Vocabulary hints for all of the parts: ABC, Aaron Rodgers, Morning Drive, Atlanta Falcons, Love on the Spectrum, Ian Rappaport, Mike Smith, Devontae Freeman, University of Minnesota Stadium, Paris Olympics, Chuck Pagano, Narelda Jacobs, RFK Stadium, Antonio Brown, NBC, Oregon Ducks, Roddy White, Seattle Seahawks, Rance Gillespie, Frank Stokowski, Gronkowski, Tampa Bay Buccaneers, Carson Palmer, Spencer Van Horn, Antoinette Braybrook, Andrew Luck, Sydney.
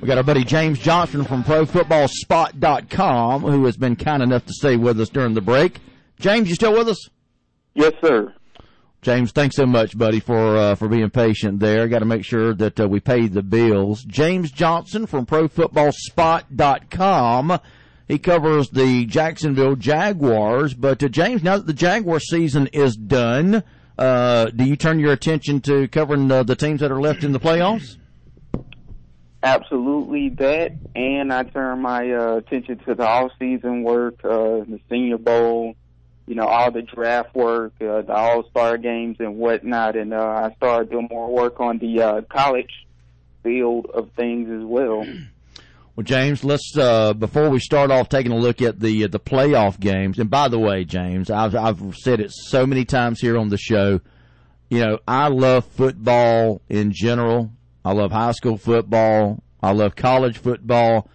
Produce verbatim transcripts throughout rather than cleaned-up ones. We got our buddy James Johnson from Pro Football Spot dot com, who has been kind enough to stay with us during the break. James, you still with us? Yes, sir. James, thanks so much, buddy, for uh, for being patient there. Got to make sure that uh, we pay the bills. James Johnson from Pro Football Spot dot com. He covers the Jacksonville Jaguars. But, uh, James, now that the Jaguar season is done, uh, do you turn your attention to covering the, the teams that are left in the playoffs? Absolutely that, and I turn my uh, attention to the off-season work, uh, the Senior Bowl, you know, all the draft work, uh, the All-Star games and whatnot, and uh, I started doing more work on the uh, college field of things as well. Well, James, let's uh, before we start off taking a look at the uh, the playoff games, and by the way, James, I've, I've said it so many times here on the show, you know, I love football in general. I love high school football. I love college football.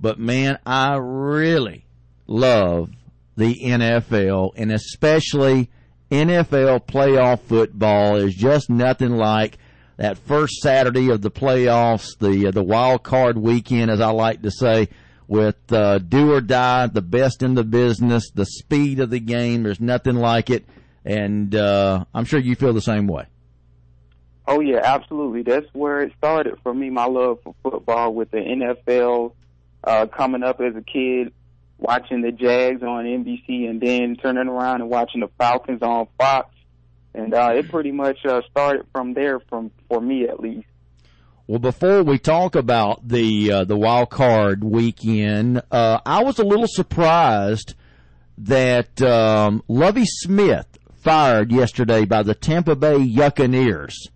But, man, I really love the N F L, and especially N F L playoff football is just nothing like that first Saturday of the playoffs, the uh, the wild card weekend, as I like to say, with uh, do or die, the best in the business, the speed of the game. There's nothing like it, and uh, I'm sure you feel the same way. Oh, yeah, absolutely. That's where it started for me, my love for football, with the N F L, uh, coming up as a kid, watching the Jags on N B C, and then turning around and watching the Falcons on Fox. And uh, it pretty much uh, started from there, from for me at least. Well, before we talk about the, uh, the wild card weekend, uh, I was a little surprised that um, Lovie Smith fired yesterday by the Tampa Bay Buccaneers.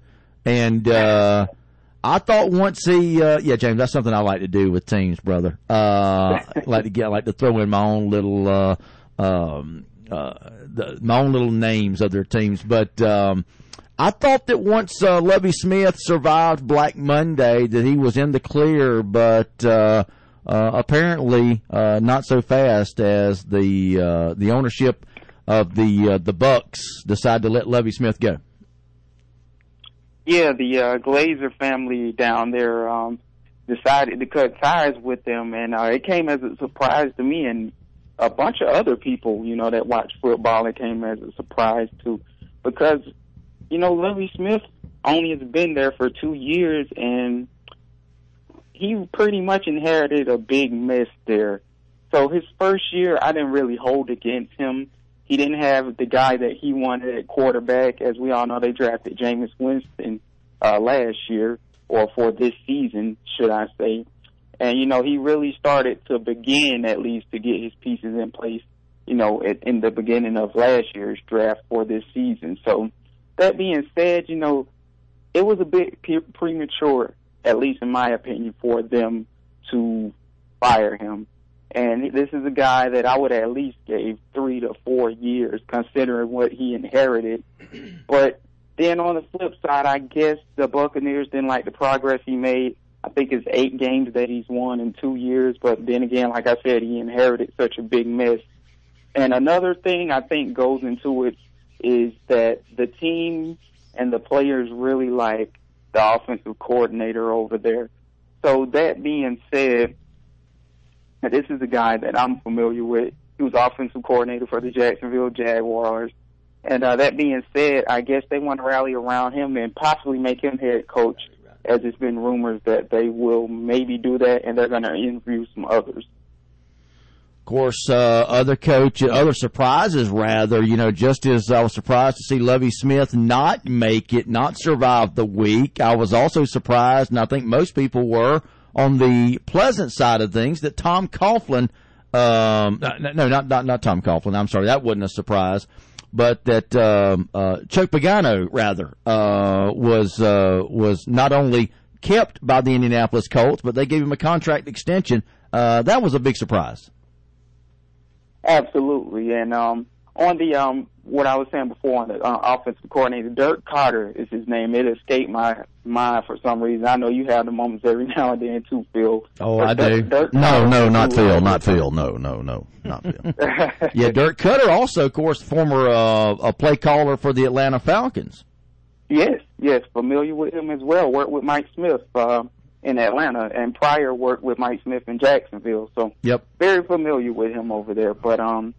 And uh, I thought once he, uh, yeah, James, that's something I like to do with teams, brother. Uh, I like to get, I like to throw in my own little, uh, um, uh, the, my own little names of their teams. But um, I thought that once uh, Lovie Smith survived Black Monday, that he was in the clear. But uh, uh, apparently, uh, not so fast, as the uh, the ownership of the uh, the Bucks decided to let Lovie Smith go. Yeah, the uh, Glazer family down there um, decided to cut ties with them, and uh, it came as a surprise to me and a bunch of other people, you know, that watch football. It came as a surprise, too, because, you know, Lovie Smith only has been there for two years, and he pretty much inherited a big mess there. So his first year, I didn't really hold against him. He didn't have the guy that he wanted at quarterback. As we all know, they drafted Jameis Winston uh, last year, or for this season, should I say. And, you know, he really started to begin, at least, to get his pieces in place, you know, at, in the beginning of last year's draft for this season. So that being said, you know, it was a bit pre- premature, at least in my opinion, for them to fire him. And this is a guy that I would at least gave three to four years, considering what he inherited. But then on the flip side, I guess the Buccaneers didn't like the progress he made. I think it's eight games that he's won in two years. But then again, like I said, he inherited such a big mess. And another thing I think goes into it is that the team and the players really like the offensive coordinator over there. So that being said, now, this is a guy that I'm familiar with. He was offensive coordinator for the Jacksonville Jaguars. And uh, that being said, I guess they want to rally around him and possibly make him head coach, as it's been rumors that they will maybe do that, and they're going to interview some others. Of course, uh, other coach, other surprises, rather. You know, just as I was surprised to see Lovie Smith not make it, not survive the week, I was also surprised, and I think most people were, on the pleasant side of things, that Tom Coughlin, um, no, not, not not Tom Coughlin, I'm sorry, that wasn't a surprise, but that um, uh, Chuck Pagano, rather, uh, was uh, was not only kept by the Indianapolis Colts, but they gave him a contract extension. Uh, that was a big surprise. Absolutely, and um, on the um, what I was saying before, on the uh, offensive coordinator, Dirk Koetter is his name. It escaped my mind for some reason. I know you have the moments every now and then too, Phil. Oh, but I Dirk, do. Dirk no, no, not Phil, not Phil. No, no, no, not Phil. Yeah, Dirk Koetter also, of course, former uh, a play caller for the Atlanta Falcons. Yes, yes, familiar with him as well. Worked with Mike Smith uh, in Atlanta, and prior worked with Mike Smith in Jacksonville. So yep. very familiar with him over there. But um,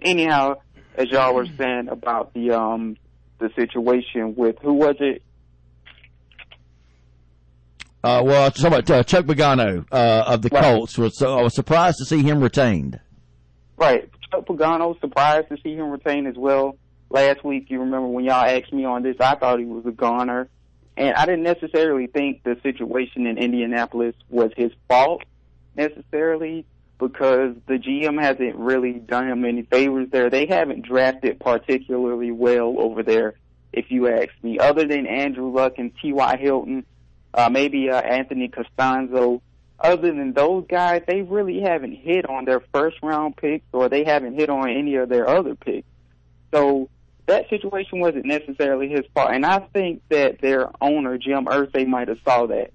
anyhow, as y'all were saying about the um, the situation with, who was it? Uh, well, about, uh, Chuck Pagano uh, of the right. Colts. Was, uh, I was surprised to see him retained. Right. Chuck Pagano, surprised to see him retained as well. Last week, you remember when y'all asked me on this, I thought he was a goner. And I didn't necessarily think the situation in Indianapolis was his fault necessarily, because the G M hasn't really done him any favors there. They haven't drafted particularly well over there, if you ask me. Other than Andrew Luck and T Y. Hilton, uh, maybe uh, Anthony Costanzo, other than those guys, they really haven't hit on their first-round picks, or they haven't hit on any of their other picks. So that situation wasn't necessarily his fault, and I think that their owner, Jim Irsay, might have saw that.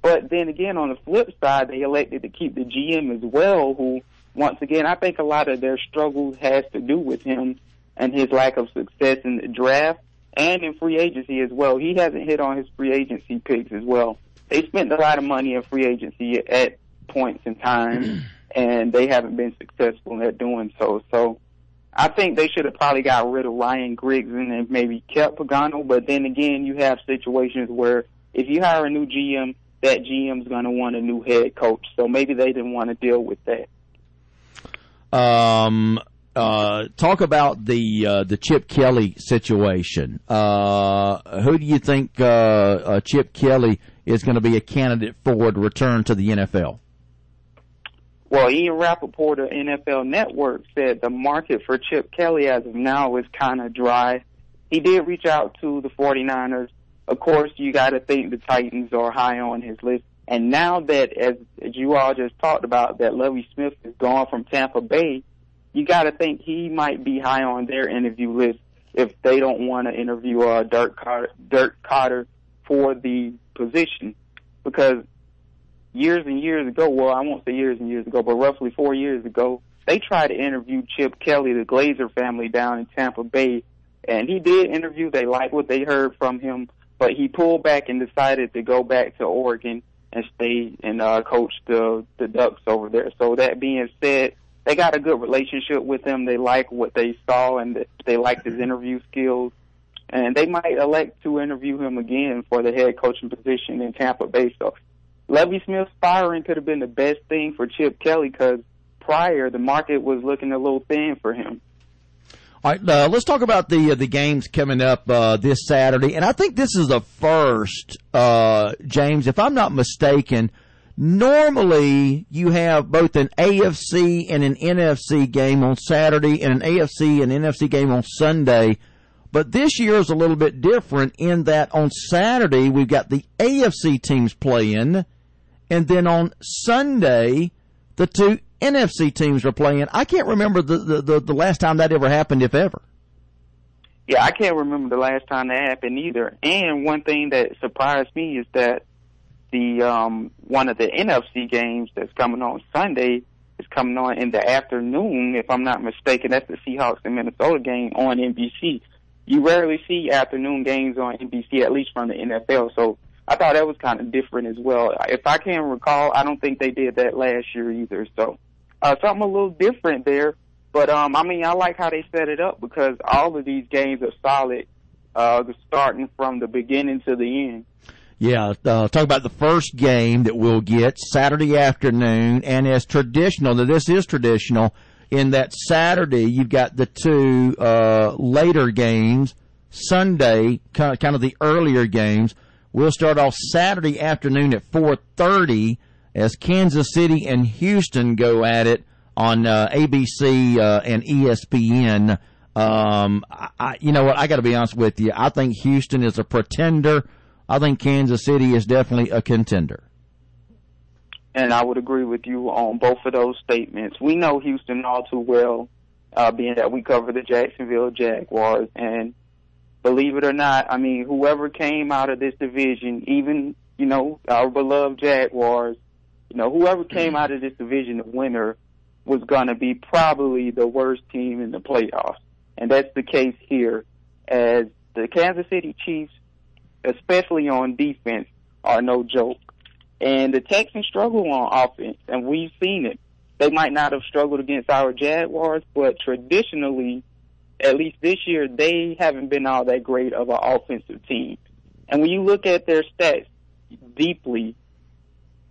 But then again, on the flip side, they elected to keep the G M as well, who, once again, I think a lot of their struggles has to do with him and his lack of success in the draft and in free agency as well. He hasn't hit on his free agency picks as well. They spent a lot of money in free agency at points in time, and they haven't been successful at doing so. So I think they should have probably got rid of Ryan Griggs and maybe kept Pagano. But then again, you have situations where if you hire a new G M, that G M's going to want a new head coach. So maybe they didn't want to deal with that. Um, uh, talk about the uh, the Chip Kelly situation. Uh, who do you think uh, uh, Chip Kelly is going to be a candidate for to return to the N F L? Well, Ian Rappaport of N F L Network said the market for Chip Kelly as of now is kind of dry. He did reach out to the 49ers. Of course, you got to think the Titans are high on his list. And now that, as, as you all just talked about, that Lovie Smith is gone from Tampa Bay, you got to think he might be high on their interview list if they don't want to interview uh, Dirk Koetter, Dirk Koetter for the position. Because years and years ago, well, I won't say years and years ago, but roughly four years ago, they tried to interview Chip Kelly, the Glazer family down in Tampa Bay, and he did interview. They liked what they heard from him, but he pulled back and decided to go back to Oregon and stay and uh, coach the, the Ducks over there. So that being said, they got a good relationship with him. They like what they saw, and they liked his interview skills. And they might elect to interview him again for the head coaching position in Tampa Bay. So Lovie Smith's firing could have been the best thing for Chip Kelly, because prior the market was looking a little thin for him. All right, uh, let's talk about the uh, the games coming up uh, this Saturday, and I think this is the first, uh, James, if I'm not mistaken. Normally, you have both an A F C and an N F C game on Saturday, and an A F C and N F C game on Sunday. But this year is a little bit different in that on Saturday we've got the A F C teams playing. And then on Sunday, the two N F C teams are playing. I can't remember the, the, the, the last time that ever happened, if ever. Yeah, I can't remember the last time that happened either. And one thing that surprised me is that the um, one of the N F C games that's coming on Sunday is coming on in the afternoon, if I'm not mistaken. That's the Seahawks and Minnesota game on N B C. You rarely see afternoon games on N B C, at least from the N F L. So I thought that was kind of different as well. If I can recall, I don't think they did that last year either. So uh, something a little different there. But, um, I mean, I like how they set it up, because all of these games are solid, uh, starting from the beginning to the end. Yeah, uh, talk about the first game that we'll get Saturday afternoon. And as traditional, now this is traditional, in that Saturday, you've got the two uh, later games. Sunday, kind of, kind of the earlier games. We'll start off Saturday afternoon at four thirty as Kansas City and Houston go at it on uh, A B C uh, and E S P N. Um, I, you know what? I got to be honest with you. I think Houston is a pretender. I think Kansas City is definitely a contender. And I would agree with you on both of those statements. We know Houston all too well, uh, being that we cover the Jacksonville Jaguars. And believe it or not, I mean, whoever came out of this division, even, you know, our beloved Jaguars, you know, whoever came out of this division the winner was going to be probably the worst team in the playoffs. And that's the case here, as the Kansas City Chiefs, especially on defense, are no joke. And the Texans struggle on offense, and we've seen it. They might not have struggled against our Jaguars, but traditionally, at least this year, they haven't been all that great of an offensive team. And when you look at their stats deeply,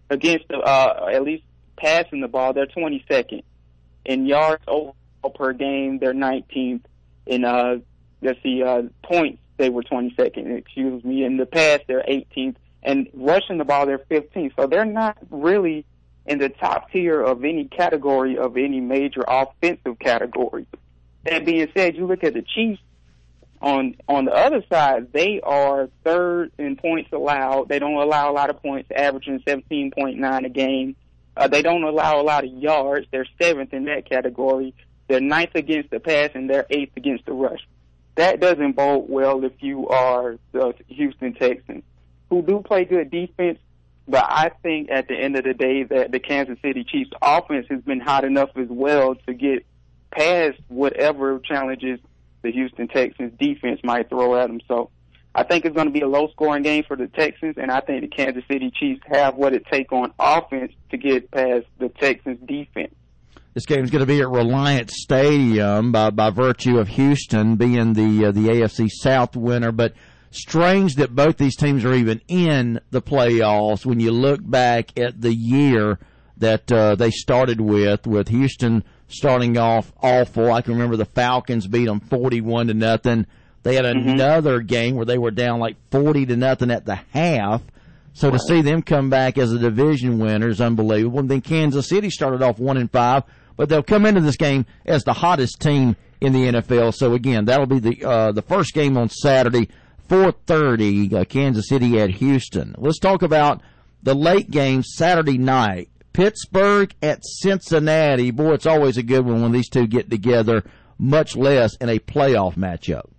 against the, uh, at least passing the ball, they're twenty-second. In yards overall per game, they're nineteenth. In uh, let's see, uh, points, they were twenty-second. Excuse me. In the pass, they're eighteenth. And rushing the ball, they're fifteenth. So they're not really in the top tier of any category of any major offensive category. That being said, you look at the Chiefs on on the other side, they are third in points allowed. They don't allow a lot of points, averaging seventeen point nine a game. Uh, they don't allow a lot of yards. They're seventh in that category. They're ninth against the pass, and they're eighth against the rush. That doesn't bode well if you are the Houston Texans, who do play good defense, but I think at the end of the day that the Kansas City Chiefs offense has been hot enough as well to get past whatever challenges the Houston Texans defense might throw at them. So I think it's going to be a low-scoring game for the Texans, and I think the Kansas City Chiefs have what it takes on offense to get past the Texans defense. This game is going to be at Reliant Stadium by, by virtue of Houston being the uh, the A F C South winner, but strange that both these teams are even in the playoffs when you look back at the year that uh, they started with, with Houston starting off awful. I can remember the Falcons beat them forty-one to nothing. They had another mm-hmm. game where they were down like forty to nothing at the half. So wow. to see them come back as a division winner is unbelievable. And then Kansas City started off one and five, but they'll come into this game as the hottest team in the N F L. So again, that'll be the uh, the first game on Saturday. four thirty, uh, Kansas City at Houston. Let's talk about the late game Saturday night. Pittsburgh at Cincinnati. Boy, it's always a good one when these two get together, much less in a playoff matchup.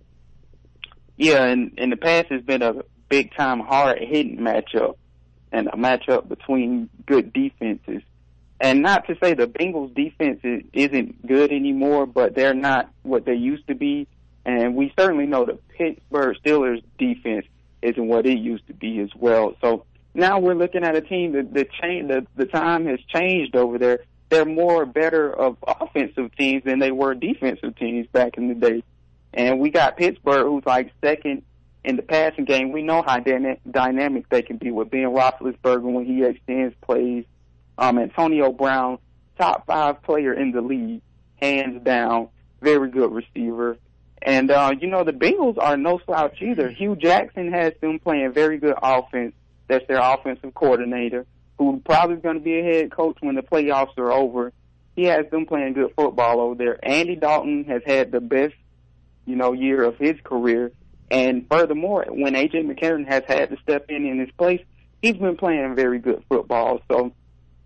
Yeah, and in the past it's been a big-time, hard-hitting matchup and a matchup between good defenses. And not to say the Bengals' defense isn't good anymore, but they're not what they used to be. And we certainly know the Pittsburgh Steelers defense isn't what it used to be as well. So now we're looking at a team that the change, the, the time has changed over there. They're more better of offensive teams than they were defensive teams back in the day. And we got Pittsburgh, who's like second in the passing game. We know how dyna- dynamic they can be with Ben Roethlisberger when he extends plays. Um, Antonio Brown, top five player in the league, hands down, very good receiver. And, uh, you know, the Bengals are no slouch either. Hue Jackson has them playing very good offense. That's their offensive coordinator, who probably is going to be a head coach when the playoffs are over. He has them playing good football over there. Andy Dalton has had the best, you know, year of his career. And furthermore, when A J. McCarron has had to step in in his place, he's been playing very good football. So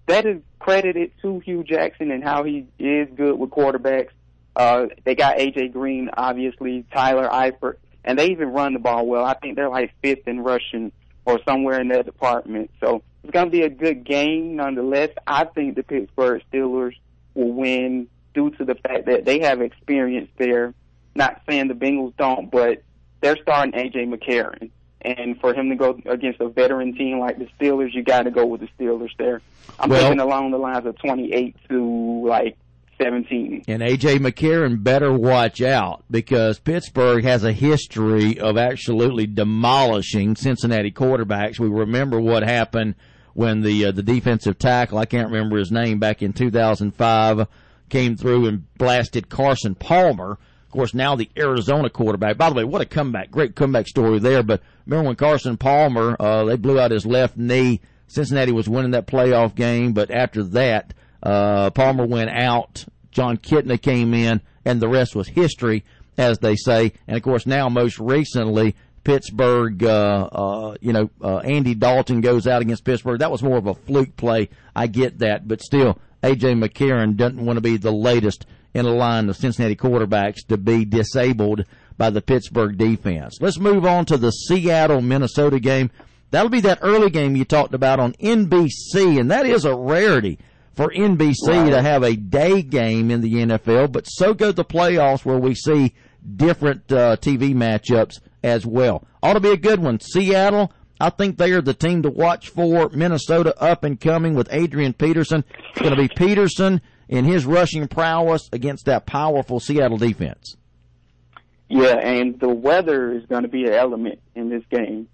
that is credited to Hue Jackson and how he is good with quarterbacks. Uh, they got A J. Green, obviously, Tyler Eifert, and they even run the ball well. I think they're like fifth in rushing or somewhere in that department. So it's going to be a good game nonetheless. I think the Pittsburgh Steelers will win due to the fact that they have experience there. Not saying the Bengals don't, but they're starting A J. McCarron. And for him to go against a veteran team like the Steelers, you got to go with the Steelers there. I'm well, thinking along the lines of twenty-eight to, like, seventeen. And A J. McCarron better watch out because Pittsburgh has a history of absolutely demolishing Cincinnati quarterbacks. We remember what happened when the uh, the defensive tackle, I can't remember his name, back in two thousand five came through and blasted Carson Palmer. Of course, now the Arizona quarterback. By the way, what a comeback. Great comeback story there. But remember when Carson Palmer, uh, they blew out his left knee. Cincinnati was winning that playoff game, but after that, Uh, Palmer went out, John Kitna came in, and the rest was history, as they say. And, of course, now most recently, Pittsburgh, uh, uh, you know, uh, Andy Dalton goes out against Pittsburgh. That was more of a fluke play. I get that. But still, A J. McCarron doesn't want to be the latest in a line of Cincinnati quarterbacks to be disabled by the Pittsburgh defense. Let's move on to the Seattle-Minnesota game. That'll be that early game you talked about on N B C, and that is a rarity for N B C right. to have a day game in the N F L, but so go the playoffs where we see different uh, T V matchups as well. Ought to be a good one. Seattle, I think they are the team to watch for. Minnesota up and coming with Adrian Peterson. It's going to be Peterson and his rushing prowess against that powerful Seattle defense. Yeah, and the weather is going to be an element in this game.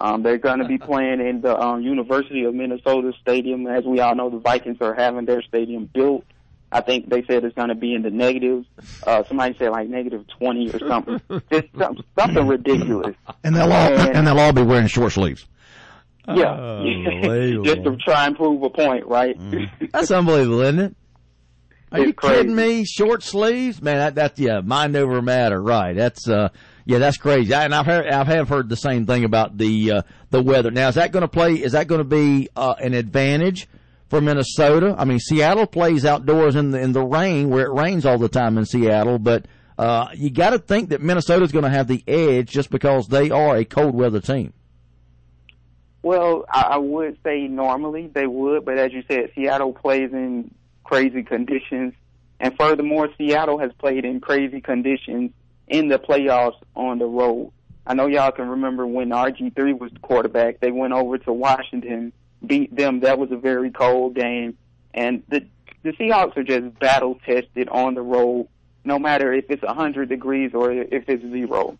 Um, they're going to be playing in the um, University of Minnesota Stadium. As we all know, the Vikings are having their stadium built. I think they said it's going to be in the negatives. Uh, somebody said like negative twenty or something. Just some, something ridiculous. And they'll all and, and they'll all be wearing short sleeves. Yeah, just to try and prove a point, right? Mm. That's unbelievable, isn't it? Are it's you crazy. Kidding me? Short sleeves, man. That, that's yeah, mind over matter, right? That's uh, yeah, that's crazy. I, and I've heard, I have heard the same thing about the uh, the weather. Now, is that going to play? Is that going to be uh, an advantage for Minnesota? I mean, Seattle plays outdoors in the in the rain, where it rains all the time in Seattle. But uh, you got to think that Minnesota's going to have the edge just because they are a cold weather team. Well, I, I would say normally they would, but as you said, Seattle plays in crazy conditions, and furthermore, Seattle has played in crazy conditions in the playoffs on the road. I know y'all can remember when R G three was the quarterback. They went over to Washington, beat them. That was a very cold game, and the the Seahawks are just battle tested on the road, no matter if it's one hundred degrees or if it's zero.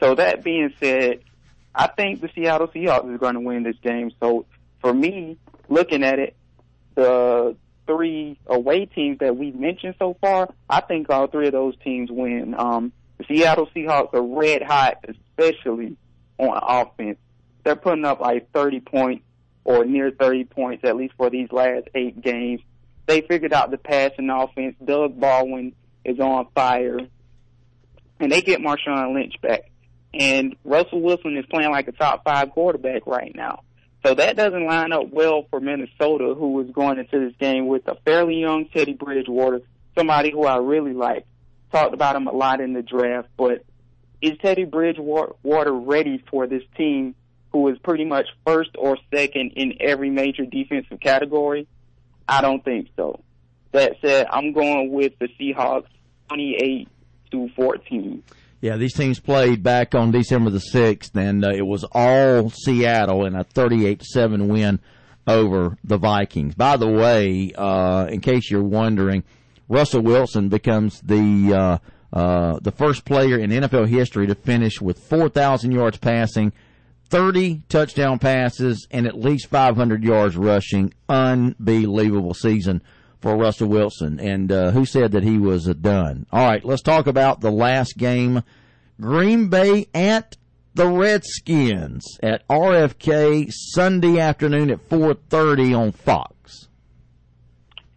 So that being said, I think the Seattle Seahawks is going to win this game. So for me, looking at it, the three away teams that we've mentioned so far, I think all three of those teams win. Um, the Seattle Seahawks are red hot, especially on offense. They're putting up like thirty points or near thirty points, at least for these last eight games. They figured out the passing offense. Doug Baldwin is on fire. And they get Marshawn Lynch back. And Russell Wilson is playing like a top-five quarterback right now. So that doesn't line up well for Minnesota, who is going into this game with a fairly young Teddy Bridgewater, somebody who I really like. Talked about him a lot in the draft, but is Teddy Bridgewater ready for this team, who is pretty much first or second in every major defensive category? I don't think so. That said, I'm going with the Seahawks twenty-eight to fourteen. Yeah, these teams played back on December the sixth, and uh, it was all Seattle in a thirty-eight seven win over the Vikings. By the way, uh, in case you're wondering, Russell Wilson becomes the uh, uh, the first player in N F L history to finish with four thousand yards passing, thirty touchdown passes, and at least five hundred yards rushing. Unbelievable season for Russell Wilson, and uh, who said that he was uh, done? All right, let's talk about the last game. Green Bay at the Redskins at R F K Sunday afternoon at four thirty on Fox.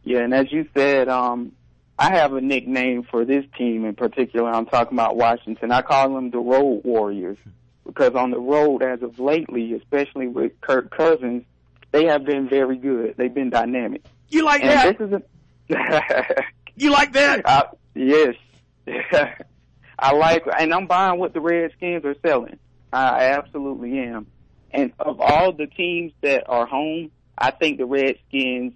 Yeah, and as you said, um, I have a nickname for this team in particular. I'm talking about Washington. I call them the Road Warriors because on the road as of lately, especially with Kirk Cousins, they have been very good. They've been dynamic. You like and that? This is a you like that? I, yes. I like, and I'm buying what the Redskins are selling. I absolutely am. And of all the teams that are home, I think the Redskins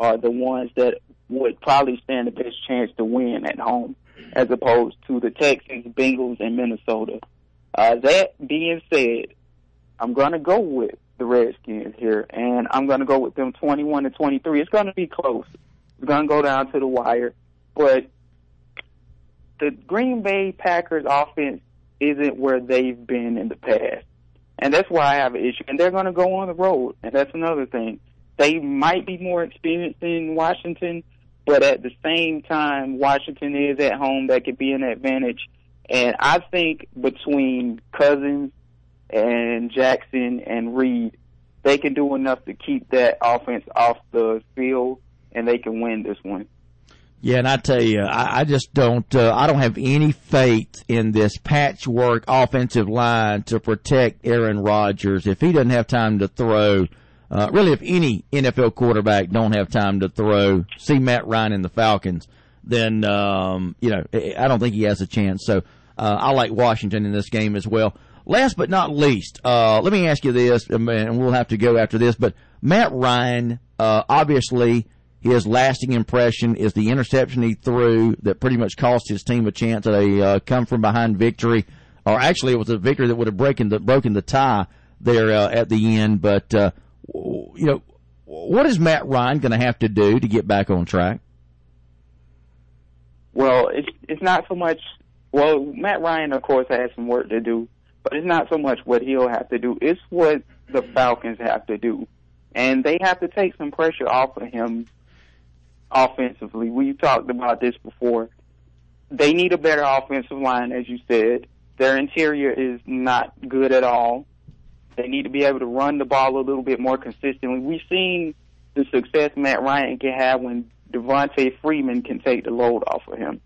are the ones that would probably stand the best chance to win at home, as opposed to the Texans, Bengals, and Minnesota. Uh, that being said, I'm going to go with the Redskins here, and I'm going to go with them twenty-one to twenty-three. It's going to be close. It's going to go down to the wire, but the Green Bay Packers offense isn't where they've been in the past, and that's why I have an issue. And they're going to go on the road, and that's another thing. They might be more experienced in Washington, but at the same time, Washington is at home. That could be an advantage, and I think between Cousins and Jackson and Reed, they can do enough to keep that offense off the field, and they can win this one. Yeah, and I tell you, I, I just don't uh, – I don't have any faith in this patchwork offensive line to protect Aaron Rodgers. If he doesn't have time to throw uh, – really, if any N F L quarterback don't have time to throw, see Matt Ryan and the Falcons, then, um, you know, I don't think he has a chance. So uh, I like Washington in this game as well. Last but not least, uh, let me ask you this, and we'll have to go after this, but Matt Ryan, uh, obviously his lasting impression is the interception he threw that pretty much cost his team a chance at a uh, come-from-behind victory, or actually it was a victory that would have broken the, broken the tie there uh, at the end. But, uh, you know, what is Matt Ryan going to have to do to get back on track? Well, it's, it's not so much – well, Matt Ryan, of course, has some work to do, but it's not so much what he'll have to do. It's what the Falcons have to do. And they have to take some pressure off of him offensively. We talked about this before. They need a better offensive line, as you said. Their interior is not good at all. They need to be able to run the ball a little bit more consistently. We've seen the success Matt Ryan can have when Devontae Freeman can take the load off of him.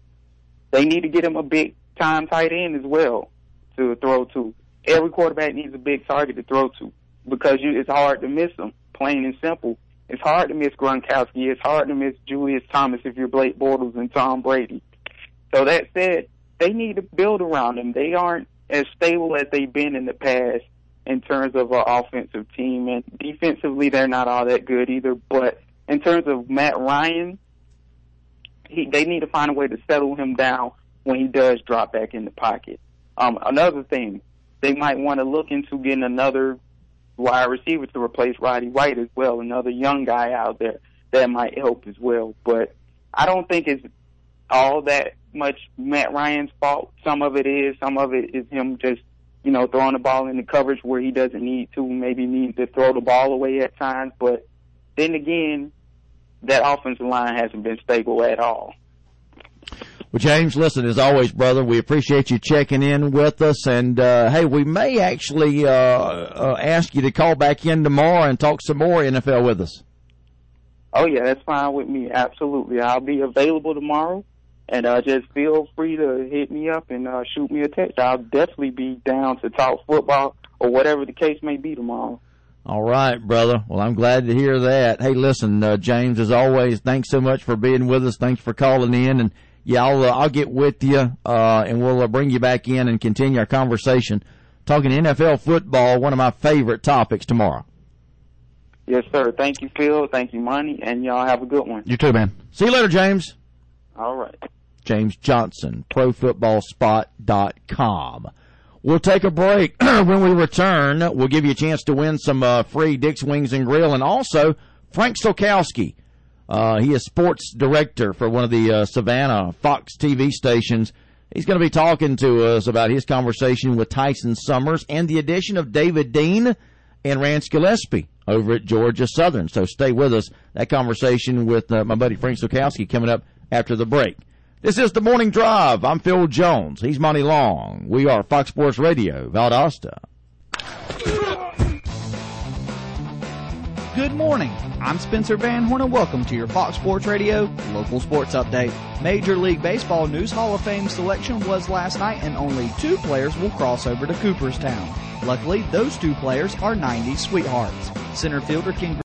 They need to get him a big-time tight end as well to throw to. Every quarterback needs a big target to throw to because you, it's hard to miss them, plain and simple. It's hard to miss Gronkowski. It's hard to miss Julius Thomas if you're Blake Bortles and Tom Brady. So that said, they need to build around him. They aren't as stable as they've been in the past in terms of an offensive team. And defensively, they're not all that good either. But in terms of Matt Ryan, he, they need to find a way to settle him down when he does drop back in the pocket. Um, another thing, they might want to look into getting another wide receiver to replace Roddy White as well, another young guy out there that might help as well. But I don't think it's all that much Matt Ryan's fault. Some of it is. Some of it is him just, you know, throwing the ball in the coverage where he doesn't need to, maybe need to throw the ball away at times. But then again, that offensive line hasn't been stable at all. Well, James, listen, as always, brother, we appreciate you checking in with us. And, uh, hey, we may actually uh, uh, ask you to call back in tomorrow and talk some more N F L with us. Oh, yeah, that's fine with me. Absolutely. I'll be available tomorrow. And uh, just feel free to hit me up and uh, shoot me a text. I'll definitely be down to talk football or whatever the case may be tomorrow. All right, brother. Well, I'm glad to hear that. Hey, listen, uh, James, as always, thanks so much for being with us. Thanks for calling in. And, yeah, I'll, uh, I'll get with you, uh, and we'll uh, bring you back in and continue our conversation. Talking N F L football, one of my favorite topics tomorrow. Yes, sir. Thank you, Phil. Thank you, Monty. And y'all have a good one. You too, man. See you later, James. All right. James Johnson, pro football spot dot com. We'll take a break. When we return, we'll give you a chance to win some uh, free Dick's Wings and Grill. And also, Frank Stokowski. Uh, he is sports director for one of the uh, Savannah Fox T V stations. He's going to be talking to us about his conversation with Tyson Summers and the addition of David Dean and Rance Gillespie over at Georgia Southern. So stay with us. That conversation with uh, my buddy Frank Stokowski coming up after the break. This is The Morning Drive. I'm Phil Jones. He's Monty Long. We are Fox Sports Radio, Valdosta. Good morning. I'm Spencer Van Horn, and welcome to your Fox Sports Radio local sports update. Major League Baseball News Hall of Fame selection was last night, and only two players will cross over to Cooperstown. Luckily, those two players are nineties sweethearts. Center fielder King